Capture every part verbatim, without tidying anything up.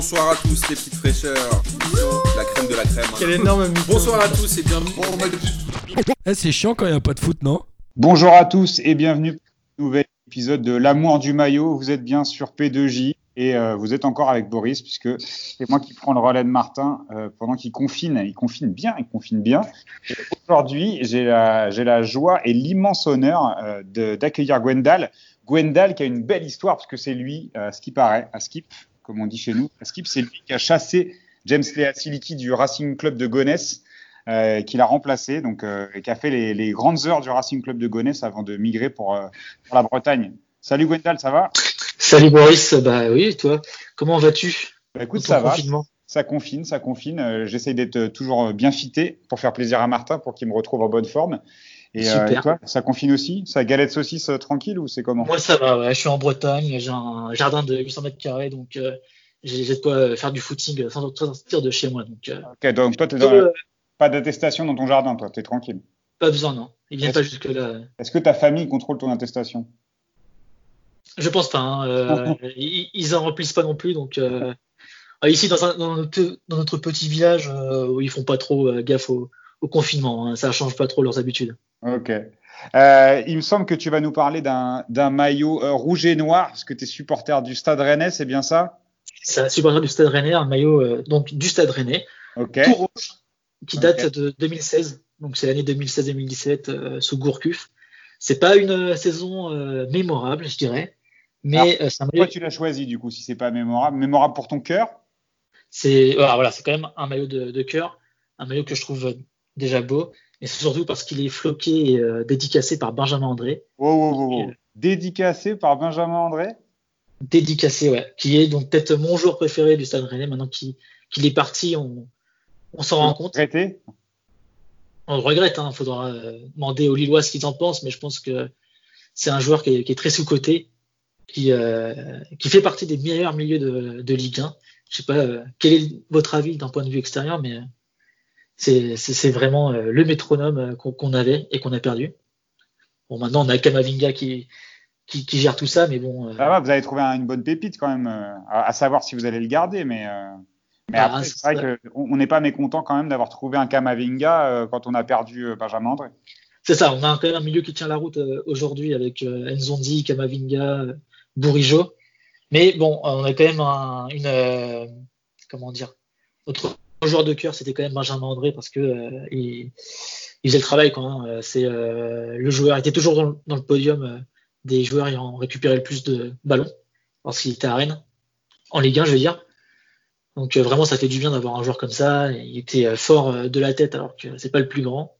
Bonsoir à tous les petites fraîcheurs. La crème de la crème. Hein. Quel énorme ami. Bonsoir à tous et bienvenue. Eh, c'est chiant quand il n'y a pas de foot, non ? Bonjour à tous et bienvenue pour un nouvel épisode de L'Amour du Maillot. Vous êtes bien sur P deux J et euh, vous êtes encore avec Boris puisque c'est moi qui prends le relais de Martin euh, pendant qu'il confine. Il confine bien, il confine bien. Et aujourd'hui, j'ai la, j'ai la joie et l'immense honneur euh, de, d'accueillir Gwendal. Gwendal qui a une belle histoire parce que c'est lui, à euh, ce qui paraît, à Skip, comme on dit chez nous, à Skip, c'est lui qui a chassé James Leasiliki du Racing Club de Gonesse, euh, qui l'a remplacé, donc euh, et qui a fait les, les grandes heures du Racing Club de Gonesse avant de migrer pour, euh, pour la Bretagne. Salut Gwendal, ça va ? Salut Boris, bah oui, toi, comment vas-tu ? Bah écoute, ça va. Ça confine, ça confine. Euh, j'essaie d'être toujours bien fité pour faire plaisir à Martin, pour qu'il me retrouve en bonne forme. Et, euh, et toi, ça confine aussi ? Ça galette saucisse euh, tranquille ou c'est comment ? Moi ça va, ouais. Je suis en Bretagne, j'ai un jardin de huit cents mètres carrés, donc euh, j'ai, j'ai de quoi faire du footing sans sortir de chez moi. Donc, euh, ok, donc toi, t'es dans, euh, pas d'attestation dans ton jardin, toi, t'es tranquille ? Pas besoin, non. Il vient est-ce, pas jusque-là. Est-ce que ta famille contrôle ton attestation ? Je pense pas, hein. euh, ils, ils en remplissent pas non plus, donc... Euh, ici, dans, un, dans, notre, dans notre petit village, euh, où ils font pas trop euh, gaffe au, au confinement, hein, ça change pas trop leurs habitudes. Ok. Euh, il me semble que tu vas nous parler d'un, d'un maillot euh, rouge et noir, parce que tu es supporter du Stade Rennais, c'est bien ça ? C'est un supporter du Stade Rennais, un maillot euh, donc, du Stade Rennais, okay. Tout rouge, qui date okay. de deux mille seize, donc c'est l'année deux mille seize deux mille dix-sept euh, sous Gourcuff. C'est pas une euh, saison euh, mémorable, je dirais, mais alors, euh, c'est un maillot. Pourquoi tu l'as choisi du coup si c'est pas mémorable ? Mémorable pour ton cœur ? C'est voilà, voilà, c'est quand même un maillot de, de cœur, un maillot que je trouve déjà beau. Et c'est surtout parce qu'il est floqué et euh, dédicacé par Benjamin André. Oh, oh, oh, oh. Dédicacé par Benjamin André ? Dédicacé, ouais. Qui est donc peut-être mon joueur préféré du Stade Rennais. Maintenant qu'il, qu'il est parti, on, on s'en rend compte. Regretté ? On le regrette. Il hein. faudra euh, demander aux Lillois ce qu'ils en pensent. Mais je pense que c'est un joueur qui est, qui est très sous-coté, qui, euh, qui fait partie des meilleurs milieux de, de Ligue un. Je sais pas euh, quel est votre avis d'un point de vue extérieur, mais... Euh, C'est, c'est, c'est vraiment euh, le métronome euh, qu'on, qu'on avait et qu'on a perdu. Bon, maintenant, on a Kamavinga qui, qui, qui gère tout ça, mais bon... Euh... Ah ouais, vous avez trouvé un, une bonne pépite quand même, euh, à, à savoir si vous allez le garder, mais, euh, mais ah, après, c'est, c'est vrai qu'on n'est pas mécontent quand même d'avoir trouvé un Kamavinga euh, quand on a perdu euh, Benjamin André. C'est ça, on a quand même un milieu qui tient la route euh, aujourd'hui avec euh, Enzondi, Kamavinga, euh, Bourigeaud, mais bon, on a quand même un, une... Euh, comment dire autre... Le joueur de cœur, c'était quand même Benjamin André parce que euh, il, il faisait le travail quand même. C'est euh, le joueur il était toujours dans le, dans le podium euh, des joueurs ayant récupéré le plus de ballons lorsqu'il était à Rennes en Ligue un, je veux dire. Donc euh, vraiment, ça fait du bien d'avoir un joueur comme ça. Il était euh, fort euh, de la tête alors que c'est pas le plus grand.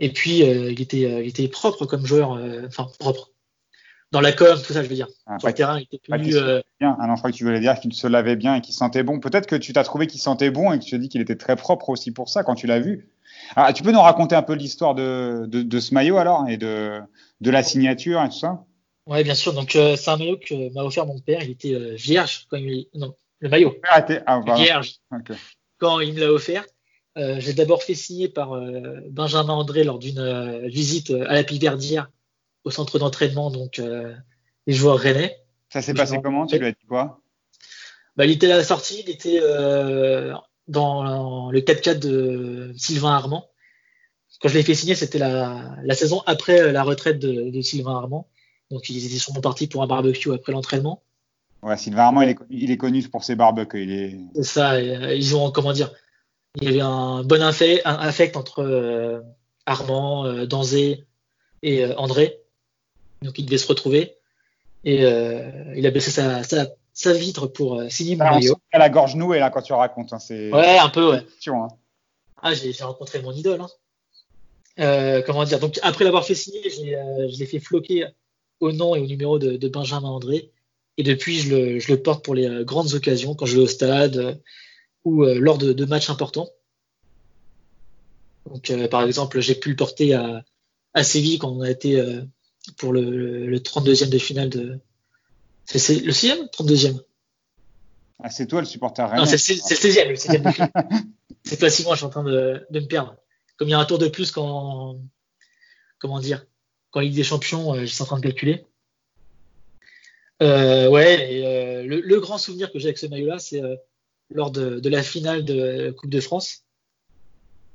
Et puis euh, il était, euh, il était propre comme joueur, euh, enfin propre. Dans la com, tout ça, je veux dire. Ah, sur le terrain, il était plus... Euh... Bien. Ah non, je crois que tu voulais dire qu'il se lavait bien et qu'il sentait bon. Peut-être que tu t'as trouvé qu'il sentait bon et que tu t'es dit qu'il était très propre aussi pour ça quand tu l'as vu. Ah, tu peux nous raconter un peu l'histoire de, de, de ce maillot alors et de, de la signature et tout ça ? Oui, bien sûr. Donc, euh, c'est un maillot que m'a offert mon père. Il était euh, vierge quand il... Non, le maillot. Ah, t'es... ah, voilà. Vierge. Okay. Quand il me l'a offert, euh, j'ai d'abord fait signer par euh, Benjamin André lors d'une euh, visite à la Pille-Verdière au centre d'entraînement, donc euh, les joueurs rennais. Ça s'est passé comment ? Tu lui as dit quoi ? Bah, il était à la sortie, il était euh, dans le quatre-quatre de Sylvain Armand. Quand je l'ai fait signer, c'était la, la saison après la retraite de, de Sylvain Armand. Donc ils étaient sûrement partis pour un barbecue après l'entraînement. Ouais, Sylvain Armand, il est, il est connu pour ses barbecues. Il est... C'est ça, euh, ils ont, comment dire, il y avait un bon affect, un affect entre euh, Armand, euh, Danzé et euh, André. Donc il devait se retrouver et euh, il a baissé sa, sa, sa vitre pour euh, signer mon maillot. À la gorge nouée là quand tu racontes, hein, c'est. Ouais, un peu, ouais. Hein. Ah, j'ai, j'ai rencontré mon idole. Hein. Euh, comment dire ? Donc après l'avoir fait signer, j'ai, euh, je l'ai fait floquer au nom et au numéro de, de Benjamin André et depuis je le, je le porte pour les euh, grandes occasions quand je vais au stade euh, ou euh, lors de, de matchs importants. Donc euh, par exemple, j'ai pu le porter à, à Séville quand on a été euh, pour le, le, le trente-deuxième de finale de... C'est, c'est le sixième trente-deuxième. Ah, c'est toi le supporter Rennais. Non, c'est, c'est, c'est le seizième. Le seizième c'est facilement, je suis en train de, de me perdre. Comme il y a un tour de plus quand... Comment dire ? Quand Ligue des Champions, euh, je suis en train de calculer. Euh, ouais, et, euh, le, le grand souvenir que j'ai avec ce maillot-là, c'est euh, lors de, de la finale de euh, Coupe de France.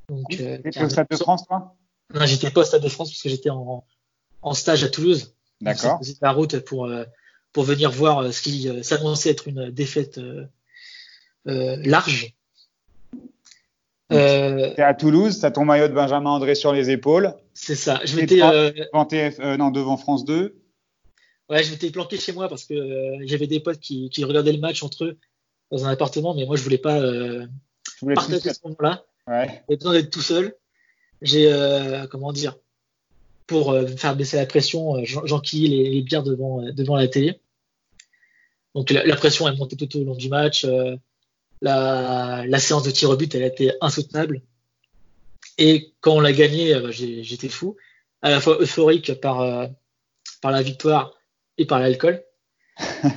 Donc, oui, euh, t'étais au Stade de France, toi ? Non, j'étais pas au Stade de France parce que j'étais en, en stage à Toulouse. D'accord. J'ai fait la route pour, euh, pour venir voir euh, ce qui euh, s'annonçait être une défaite euh, euh, large. Euh, T'es à Toulouse, t'as ton maillot de Benjamin André sur les épaules. C'est ça. Je m'étais euh, euh, non, devant France deux. Ouais, je m'étais planqué chez moi parce que euh, j'avais des potes qui, qui regardaient le match entre eux dans un appartement, mais moi je voulais pas euh, je voulais partager ce moment-là. Ouais. J'avais besoin d'être tout seul. J'ai euh, comment dire, pour euh, faire baisser la pression, euh, j'enquillais les, les bières devant euh, devant la télé. Donc la, la pression elle montait tout au long du match. Euh, La, la séance de tir au but, elle a été insoutenable. Et quand on l'a gagnée, euh, j'étais fou, à la fois euphorique par euh, par la victoire et par l'alcool.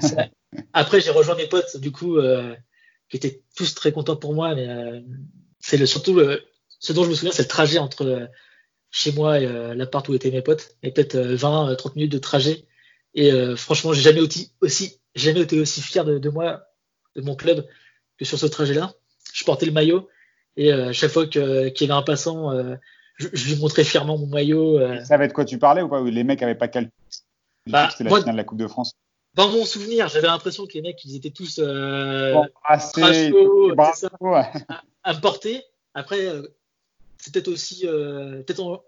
Ça, après, j'ai rejoint mes potes, du coup, euh, qui étaient tous très contents pour moi. Mais euh, c'est le, surtout euh, ce dont je me souviens, c'est le trajet entre euh, chez moi et euh, l'appart où étaient mes potes, et peut-être euh, vingt, trente minutes de trajet. Et euh, franchement, j'ai jamais aussi, aussi jamais été aussi fier de, de moi, de mon club. Que sur ce trajet-là, je portais le maillot et euh, chaque fois que, euh, qu'il y avait un passant, euh, je, je lui montrais fièrement mon maillot. Euh... Ça va être quoi tu parlais ou quoi? Les mecs n'avaient pas calculé bah, que c'était la moi, finale de la Coupe de France. Dans mon souvenir, j'avais l'impression que les mecs, ils étaient tous euh, bon, assez, trachos, bravo, ouais. à, à me porter. Après, euh, c'est peut-être aussi euh, peut-être en,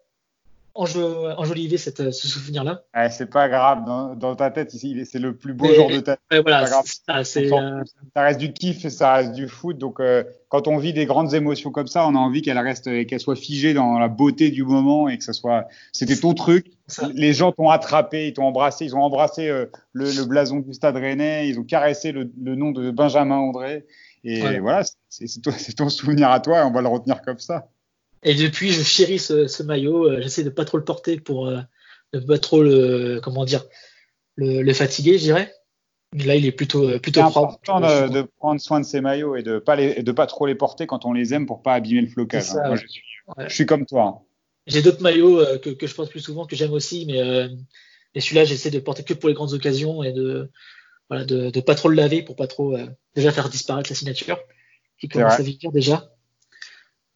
en jeu, enjoliver cette, ce souvenir-là. Ouais, c'est pas grave, dans, dans ta tête, ici, c'est le plus beau mais, jour de ta tête. Ouais, voilà, c'est pas c'est grave. Ça, c'est, ça reste du kiff, ça reste du foot. Donc, euh, quand on vit des grandes émotions comme ça, on a envie qu'elles restent, qu'elles soient figées dans la beauté du moment et que ça soit. C'était ton truc. Ça. Les gens t'ont attrapé, ils t'ont embrassé, ils ont embrassé euh, le, le blason du Stade Rennais, ils ont caressé le, le nom de Benjamin André. Et ouais. Voilà, c'est, c'est, ton, c'est ton souvenir à toi et on va le retenir comme ça. Et depuis, je chéris ce, ce maillot. J'essaie de pas trop le porter pour euh, ne pas trop le comment dire le, le fatiguer, je dirais. Mais là, il est plutôt euh, plutôt propre. C'est important de, de prendre soin de ces maillots et de pas les, et de pas trop les porter quand on les aime pour pas abîmer le flocage. Ça, hein. Moi, je, suis, ouais. je suis comme toi. Hein. J'ai d'autres maillots euh, que que je porte plus souvent que j'aime aussi, mais euh, et celui-là, j'essaie de le porter que pour les grandes occasions et de voilà de, de pas trop le laver pour pas trop euh, déjà faire disparaître la signature qui commence à vieillir déjà.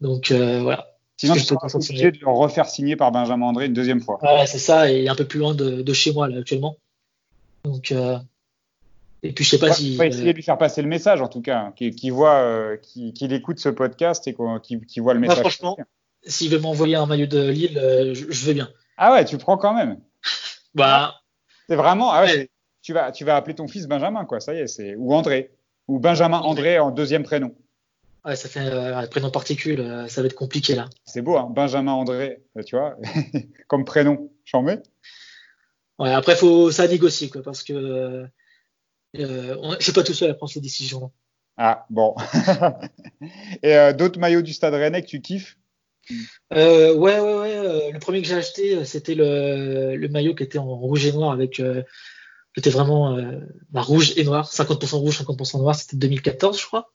Donc euh, voilà. Sinon, tu seras obligé de le refaire signer par Benjamin André une deuxième fois. Ouais, c'est ça, et un peu plus loin de, de chez moi là actuellement. Donc, euh... et puis je sais pas si. Il faut essayer de lui faire passer le message en tout cas, hein, qu'il, qu'il voit, euh, qu'il, qu'il écoute ce podcast et qu'il, qu'il voit le message. Ouais, franchement, s'il veut m'envoyer un maillot de Lille, euh, je, je veux bien. Ah ouais, tu prends quand même. Bah. C'est vraiment. Ah ouais, ouais. C'est, tu vas, tu vas appeler ton fils Benjamin quoi, ça y est, c'est ou André ou Benjamin André en deuxième prénom. Ouais, ça fait euh, un prénom particule, euh, ça va être compliqué là. C'est beau, hein, Benjamin André, tu vois, comme prénom, j'en mets. Ouais, après, faut ça négocie, quoi, parce que euh, on, je ne suis pas tout seul à prendre ces décisions. Ah, bon. Et euh, d'autres maillots du Stade Rennais que tu kiffes euh, Ouais, ouais, ouais. Euh, le premier que j'ai acheté, c'était le, le maillot qui était en rouge et noir, avec, euh, qui était vraiment euh, bah, rouge et noir, cinquante pour cent rouge, cinquante pour cent noir, c'était deux mille quatorze, je crois.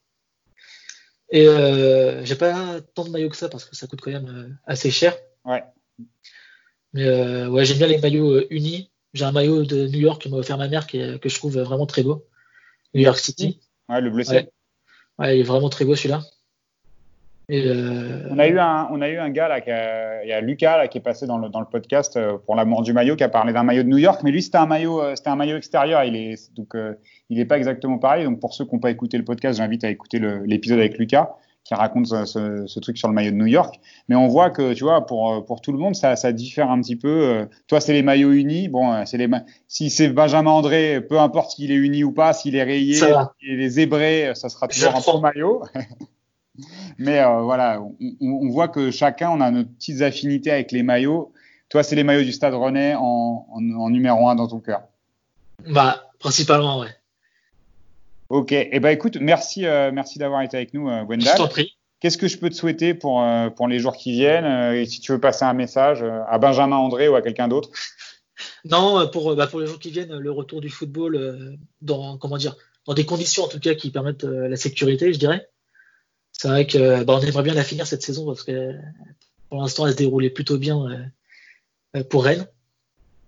Et euh, j'ai pas tant de maillots que ça parce que ça coûte quand même euh, assez cher. Ouais. Mais euh, ouais, j'aime bien les maillots euh, unis. J'ai un maillot de New York que m'a offert ma mère qui est, que je trouve vraiment très beau. New York City. Ouais, le bleu ciel. Ouais. Ouais, il est vraiment très beau celui-là. Et euh... On a eu un, on a eu un gars là, qui a, il y a Lucas là qui est passé dans le dans le podcast euh, pour l'amour du maillot qui a parlé d'un maillot de New York, mais lui c'était un maillot, euh, c'était un maillot extérieur. Il est donc euh, il est pas exactement pareil. Donc pour ceux qui n'ont pas écouté le podcast, j'invite à écouter le, l'épisode avec Lucas qui raconte ce, ce, ce truc sur le maillot de New York. Mais on voit que tu vois pour pour tout le monde ça ça diffère un petit peu. Euh, toi c'est les maillots unis. Bon euh, c'est les ma- si c'est Benjamin André, peu importe s'il est uni ou pas, s'il est rayé, s'il est zébré, ça sera toujours un bon maillot. Mais euh, voilà, on, on voit que chacun, on a nos petites affinités avec les maillots. Toi, c'est les maillots du Stade Rennais en, en, en numéro un dans ton cœur. Bah, principalement, ouais. Ok, et eh ben écoute, merci, euh, merci d'avoir été avec nous, euh, Gwendal. Je t'en prie. Qu'est-ce que je peux te souhaiter pour, euh, pour les jours qui viennent euh, et si tu veux passer un message euh, à Benjamin André ou à quelqu'un d'autre. Non, pour, bah, pour les jours qui viennent, le retour du football euh, dans, comment dire, dans des conditions en tout cas qui permettent euh, la sécurité, je dirais. C'est vrai que bah, on aimerait bien la finir cette saison parce que pour l'instant elle se déroulait plutôt bien euh, pour Rennes.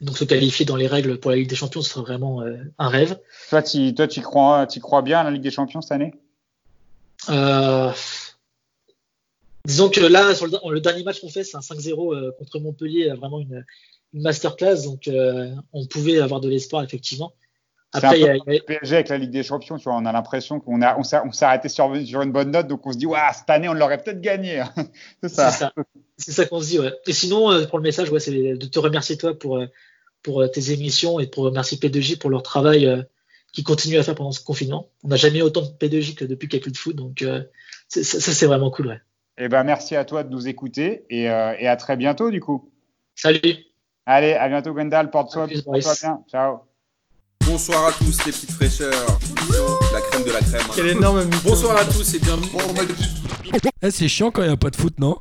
donc se qualifier dans les règles pour la Ligue des Champions, ce serait vraiment euh, un rêve. Toi, tu toi, tu crois, tu crois bien à la Ligue des Champions cette année? euh, Disons que là, sur le, le dernier match qu'on fait, c'est un cinq zéro euh, contre Montpellier, vraiment une, une masterclass, donc euh, on pouvait avoir de l'espoir, effectivement. Après, c'est un peu comme le P S G avec la Ligue des Champions, tu vois, on a l'impression qu'on a, on s'est, on s'est arrêté sur, sur une bonne note, donc on se dit, waouh, ouais, cette année, on l'aurait peut-être gagné. C'est ça. C'est ça. C'est ça qu'on se dit, ouais. Et sinon, euh, pour le message, ouais, c'est de te remercier, toi, pour, euh, pour tes émissions et pour remercier P deux J pour leur travail euh, qu'ils continuent à faire pendant ce confinement. On n'a jamais eu autant de P deux J que depuis qu'il y a plus de foot, donc euh, c'est, ça, ça, c'est vraiment cool, ouais. Eh ben, merci à toi de nous écouter et, euh, et à très bientôt, du coup. Salut. Allez, à bientôt, Gwendal. Porte-toi bien. Ciao. Bonsoir à tous les petites fraîcheurs, la crème de la crème. Quel énorme. Bonsoir à tous et bienvenue. Eh, c'est chiant quand il n'y a pas de foot, non ?